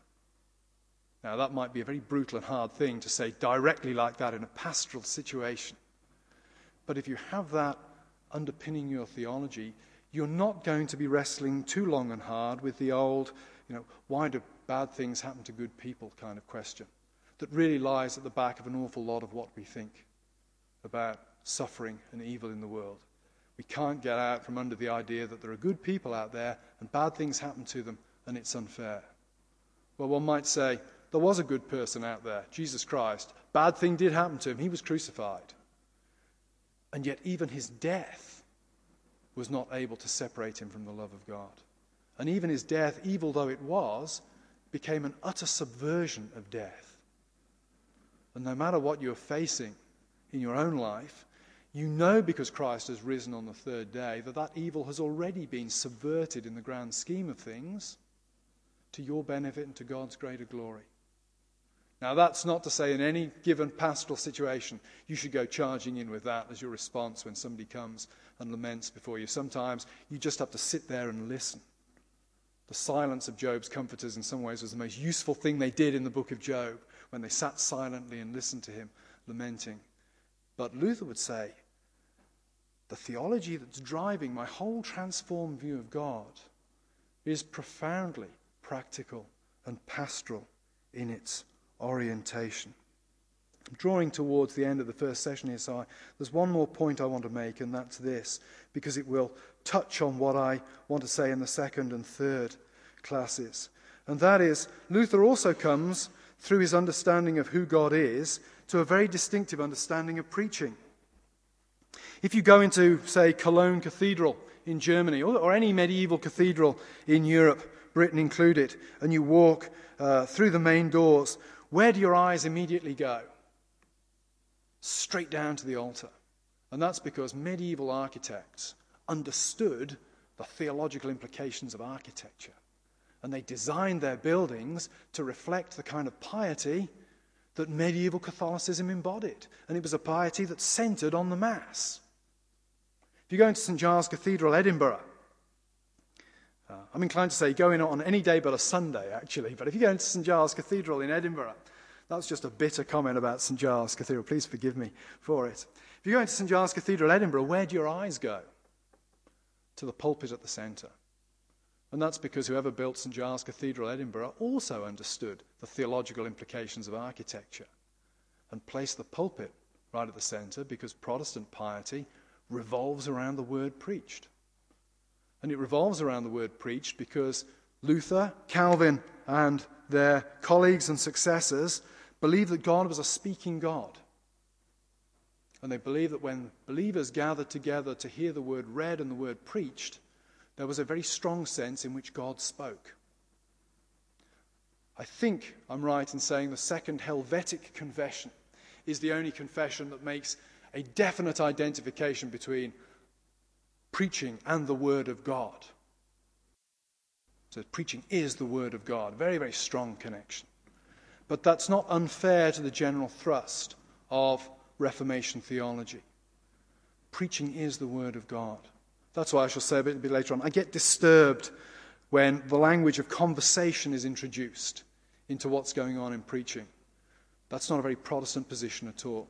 Now, that might be a very brutal and hard thing to say directly like that in a pastoral situation. But if you have that underpinning your theology, you're not going to be wrestling too long and hard with the old, you know, why do bad things happen to good people kind of question that really lies at the back of an awful lot of what we think about suffering and evil in the world. We can't get out from under the idea that there are good people out there and bad things happen to them and it's unfair. Well, one might say, there was a good person out there, Jesus Christ. Bad thing did happen to him. He was crucified. And yet even his death was not able to separate him from the love of God. And even his death, evil though it was, became an utter subversion of death. And no matter what you're facing in your own life, you know because Christ has risen on the third day that that evil has already been subverted in the grand scheme of things to your benefit and to God's greater glory. Now, that's not to say in any given pastoral situation you should go charging in with that as your response when somebody comes and laments before you. Sometimes you just have to sit there and listen. The silence of Job's comforters in some ways was the most useful thing they did in the book of Job, when they sat silently and listened to him lamenting. But Luther would say, the theology that's driving my whole transformed view of God is profoundly practical and pastoral in its orientation. I'm drawing towards the end of the first session here, so I, there's one more point I want to make, and that's this, because it will touch on what I want to say in the second and third classes. And that is, Luther also comes, through his understanding of who God is, to a very distinctive understanding of preaching. If you go into, say, Cologne Cathedral in Germany, or, or any medieval cathedral in Europe, Britain included, and you walk uh, through the main doors, where do your eyes immediately go? Straight down to the altar. And that's because medieval architects understood the theological implications of architecture. And they designed their buildings to reflect the kind of piety that medieval Catholicism embodied. And it was a piety that centred on the Mass. If you go into Saint Giles Cathedral, Edinburgh, Uh, I'm inclined to say go in on any day but a Sunday, actually. But if you go into Saint Giles Cathedral in Edinburgh, that's just a bitter comment about Saint Giles Cathedral. Please forgive me for it. If you go into Saint Giles Cathedral, Edinburgh, where do your eyes go? To the pulpit at the centre. And that's because whoever built Saint Giles Cathedral, Edinburgh, also understood the theological implications of architecture and placed the pulpit right at the centre because Protestant piety revolves around the word preached. And it revolves around the word preached because Luther, Calvin, and their colleagues and successors believed that God was a speaking God. And they believed that when believers gathered together to hear the word read and the word preached, there was a very strong sense in which God spoke. I think I'm right in saying the Second Helvetic Confession is the only confession that makes a definite identification between preaching and the Word of God. So preaching is the Word of God. Very, very strong connection. But that's not unfair to the general thrust of Reformation theology. Preaching is the Word of God. That's why I shall say a bit, a bit later on, I get disturbed when the language of conversation is introduced into what's going on in preaching. That's not a very Protestant position at all.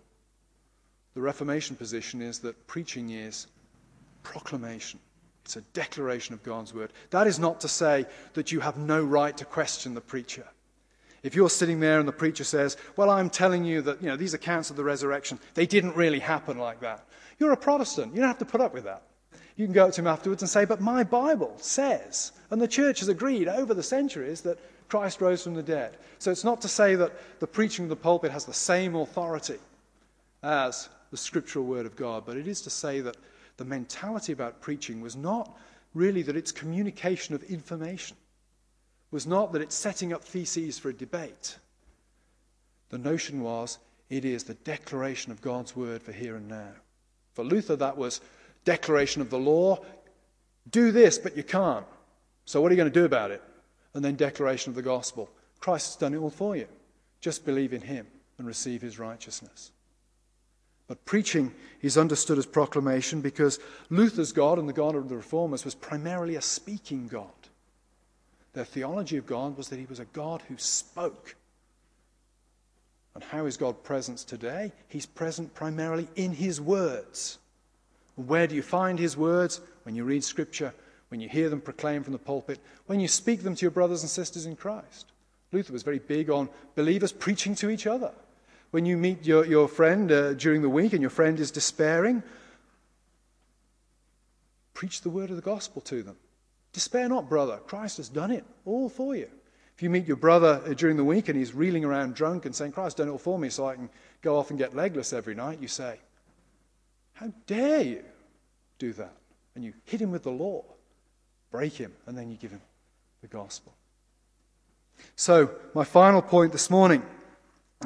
The Reformation position is that preaching is proclamation. It's a declaration of God's word. That is not to say that you have no right to question the preacher. If you're sitting there and the preacher says, well, I'm telling you that, you know, these accounts of the resurrection, they didn't really happen like that. You're a Protestant. You don't have to put up with that. You can go up to him afterwards and say, but my Bible says, and the church has agreed over the centuries, that Christ rose from the dead. So it's not to say that the preaching of the pulpit has the same authority as the scriptural word of God, but it is to say that the mentality about preaching was not really that it's communication of information, was not that it's setting up theses for a debate. The notion was, it is the declaration of God's word for here and now. For Luther, that was declaration of the law. Do this, but you can't. So what are you going to do about it? And then declaration of the gospel. Christ has done it all for you. Just believe in him and receive his righteousness. But preaching is understood as proclamation because Luther's God and the God of the Reformers was primarily a speaking God. Their theology of God was that he was a God who spoke. And how is God present today? He's present primarily in his words. Where do you find his words? When you read Scripture, when you hear them proclaimed from the pulpit, when you speak them to your brothers and sisters in Christ. Luther was very big on believers preaching to each other. When you meet your, your friend uh, during the week and your friend is despairing, preach the word of the gospel to them. Despair not, brother. Christ has done it all for you. If you meet your brother uh, during the week and he's reeling around drunk and saying, Christ has done it all for me so I can go off and get legless every night, you say, how dare you do that? And you hit him with the law, break him, and then you give him the gospel. So, my final point this morning,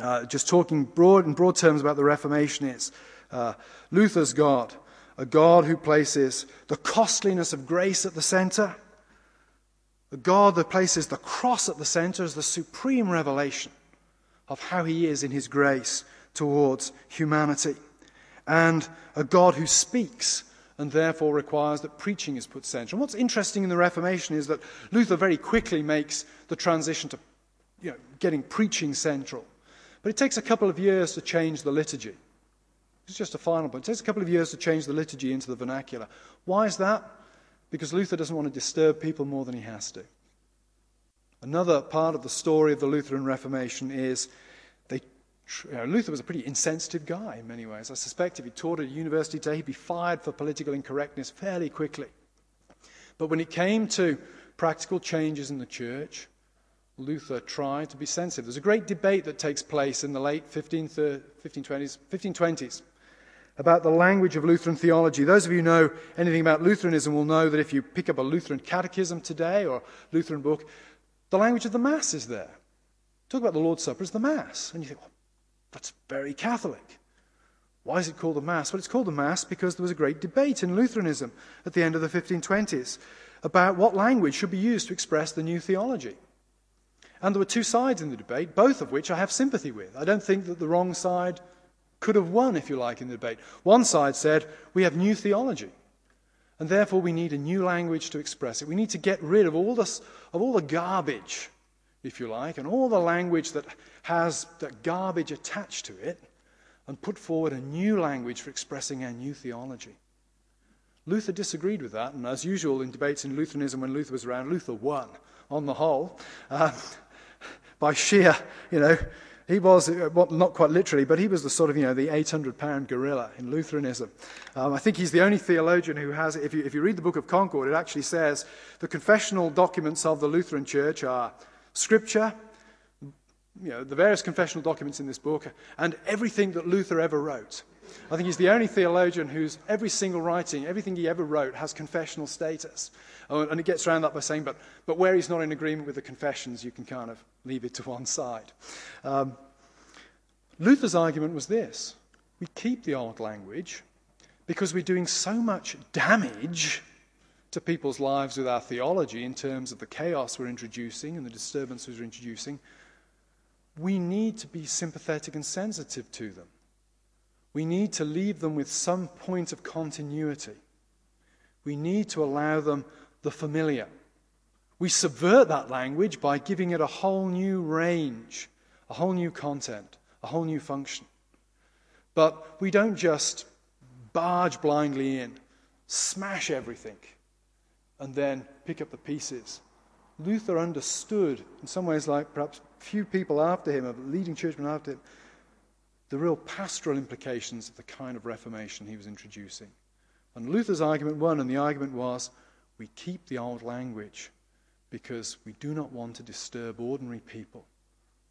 uh, just talking broad in broad terms about the Reformation, is uh, Luther's God, a God who places the costliness of grace at the center, a God that places the cross at the center as the supreme revelation of how he is in his grace towards humanity. And a God who speaks and therefore requires that preaching is put central. And what's interesting in the Reformation is that Luther very quickly makes the transition to, you know, getting preaching central. But it takes a couple of years to change the liturgy. It's just a final point. It takes a couple of years to change the liturgy into the vernacular. Why is that? Because Luther doesn't want to disturb people more than he has to. Another part of the story of the Lutheran Reformation is Luther was a pretty insensitive guy in many ways. I suspect if he taught at a university today, he'd be fired for political incorrectness fairly quickly. But when it came to practical changes in the church, Luther tried to be sensitive. There's a great debate that takes place in the late fifteen thirties, fifteen twenties, fifteen twenties about the language of Lutheran theology. Those of you who know anything about Lutheranism will know that if you pick up a Lutheran catechism today or a Lutheran book, the language of the Mass is there. Talk about the Lord's Supper as the Mass. And you think, well, that's very Catholic. Why is it called the Mass? Well, it's called the Mass because there was a great debate in Lutheranism at the end of the fifteen twenties about what language should be used to express the new theology. And there were two sides in the debate, both of which I have sympathy with. I don't think that the wrong side could have won, if you like, in the debate. One side said, we have new theology, and therefore we need a new language to express it. We need to get rid of all this, of all the garbage, if you like, and all the language that has that garbage attached to it, and put forward a new language for expressing our new theology. Luther disagreed with that, and as usual in debates in Lutheranism when Luther was around, Luther won on the whole uh, by sheer, you know, he was, well, not quite literally, but he was the sort of, you know, the eight hundred pound gorilla in Lutheranism. Um, I think he's the only theologian who has, if you, if you read the Book of Concord, it actually says the confessional documents of the Lutheran Church are Scripture, you know, the various confessional documents in this book, and everything that Luther ever wrote. I think he's the only theologian whose every single writing, everything he ever wrote, has confessional status. Oh, and it gets around that by saying, but, but where he's not in agreement with the confessions, you can kind of leave it to one side. Um, Luther's argument was this: we keep the old language because we're doing so much damage to people's lives with our theology in terms of the chaos we're introducing and the disturbances we're introducing. We need to be sympathetic and sensitive to them. We need to leave them with some point of continuity. We need to allow them the familiar. We subvert that language by giving it a whole new range, a whole new content, a whole new function. But we don't just barge blindly in, smash everything, and then pick up the pieces. Luther understood, in some ways like perhaps few people after him, of leading churchmen after him, the real pastoral implications of the kind of Reformation he was introducing. And Luther's argument won, and the argument was, we keep the old language because we do not want to disturb ordinary people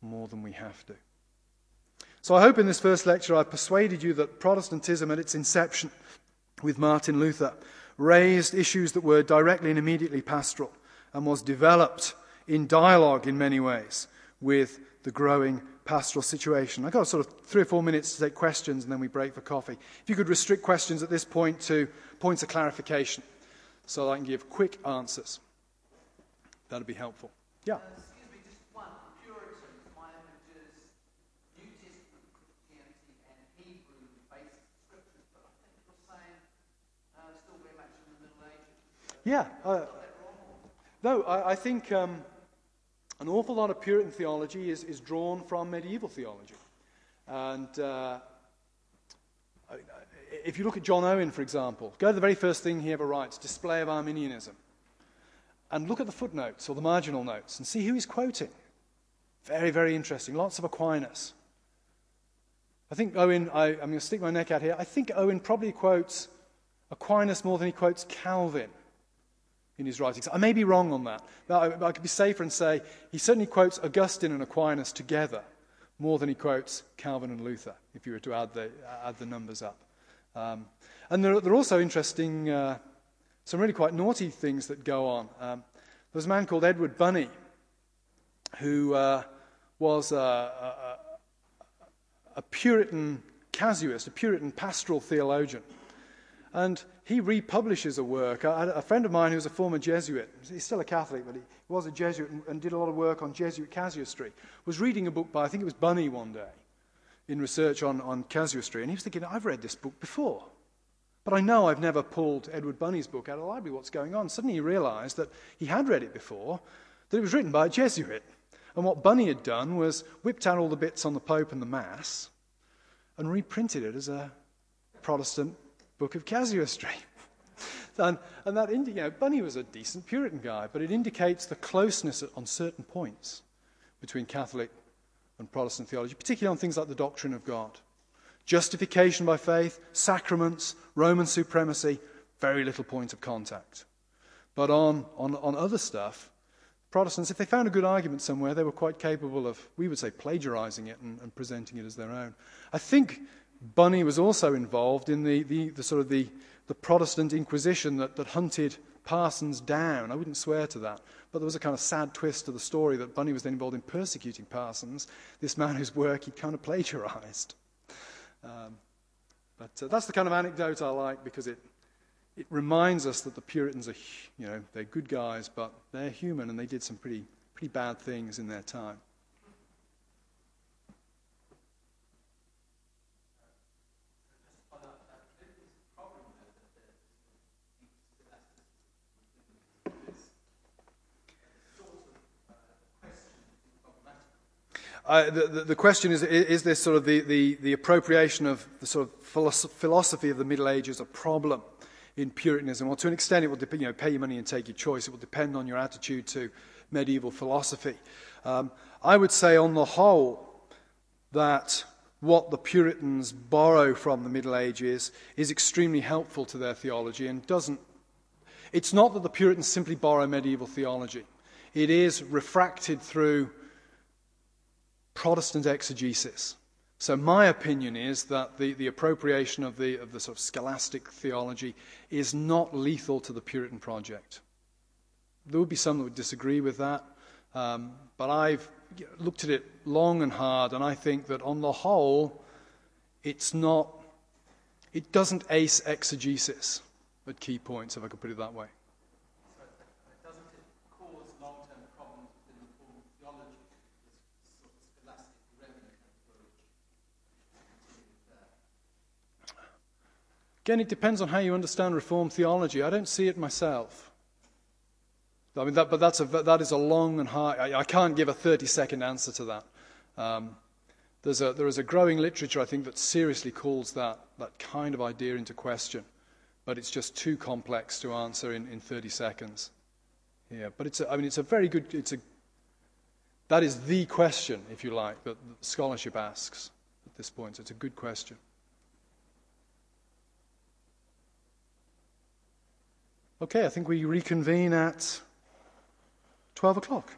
more than we have to. So I hope in this first lecture I've persuaded you that Protestantism at its inception with Martin Luther raised issues that were directly and immediately pastoral and was developed in dialogue in many ways with the growing pastoral situation. I've got sort of three or four minutes to take questions and then we break for coffee. If you could restrict questions at this point to points of clarification so that I can give quick answers, that would be helpful. Yeah? Yeah, uh, no, I, I think um, an awful lot of Puritan theology is, is drawn from medieval theology. And uh, if you look at John Owen, for example, go to the very first thing he ever writes, Display of Arminianism, and look at the footnotes or the marginal notes and see who he's quoting. Very, very interesting. Lots of Aquinas. I think Owen, I, I'm going to stick my neck out here, I think Owen probably quotes Aquinas more than he quotes Calvin in his writings. I may be wrong on that, but I, I could be safer and say he certainly quotes Augustine and Aquinas together more than he quotes Calvin and Luther, if you were to add the, add the numbers up. Um, and there, there are also interesting, uh, some really quite naughty things that go on. Um, there was a man called Edward Bunny, who uh, was a, a, a Puritan casuist, a Puritan pastoral theologian. And he republishes a work. I had a friend of mine who was a former Jesuit, he's still a Catholic, but he was a Jesuit and, and did a lot of work on Jesuit casuistry, was reading a book by, I think it was Bunny one day, in research on, on casuistry, and he was thinking, I've read this book before, but I know I've never pulled Edward Bunny's book out of the library, what's going on? Suddenly he realized that he had read it before, that it was written by a Jesuit. And what Bunny had done was whipped out all the bits on the Pope and the Mass and reprinted it as a Protestant Book of Casuistry. and, and that, indi- you know, Bunny was a decent Puritan guy, but it indicates the closeness on certain points between Catholic and Protestant theology, particularly on things like the doctrine of God. Justification by faith, sacraments, Roman supremacy, very little point of contact. But on, on, on other stuff, Protestants, if they found a good argument somewhere, they were quite capable of, we would say, plagiarizing it and, and presenting it as their own. I think Bunny was also involved in the, the, the sort of the, the Protestant Inquisition that, that hunted Parsons down. I wouldn't swear to that, but there was a kind of sad twist to the story that Bunny was then involved in persecuting Parsons, this man whose work he kind of plagiarized. Um, but uh, that's the kind of anecdote I like because it it reminds us that the Puritans are, you know, they're good guys, but they're human and they did some pretty pretty bad things in their time. Uh, the, the, the question is, is this sort of the, the, the appropriation of the sort of philosophy of the Middle Ages a problem in Puritanism? Well, to an extent, it will depend, you know, pay your money and take your choice. It will depend on your attitude to medieval philosophy. Um, I would say on the whole that what the Puritans borrow from the Middle Ages is extremely helpful to their theology and doesn't. It's not that the Puritans simply borrow medieval theology. It is refracted through Protestant exegesis. So my opinion is that the, the appropriation of the, of the sort of scholastic theology is not lethal to the Puritan project. There would be some that would disagree with that, um, but I've looked at it long and hard, and I think that on the whole, it's not, it doesn't ace exegesis at key points, if I could put it that way. Again, it depends on how you understand Reformed theology. I don't see it myself. I mean, that, but that's a, that is a long and hard... I, I can't give a thirty-second answer to that. Um, there's a, there is a growing literature, I think, that seriously calls that, that kind of idea into question. But it's just too complex to answer in, in thirty seconds. Yeah, but it's a, I mean, it's a very good... It's a, that is the question, if you like, that scholarship asks at this point. So it's a good question. Okay, I think we reconvene at twelve o'clock.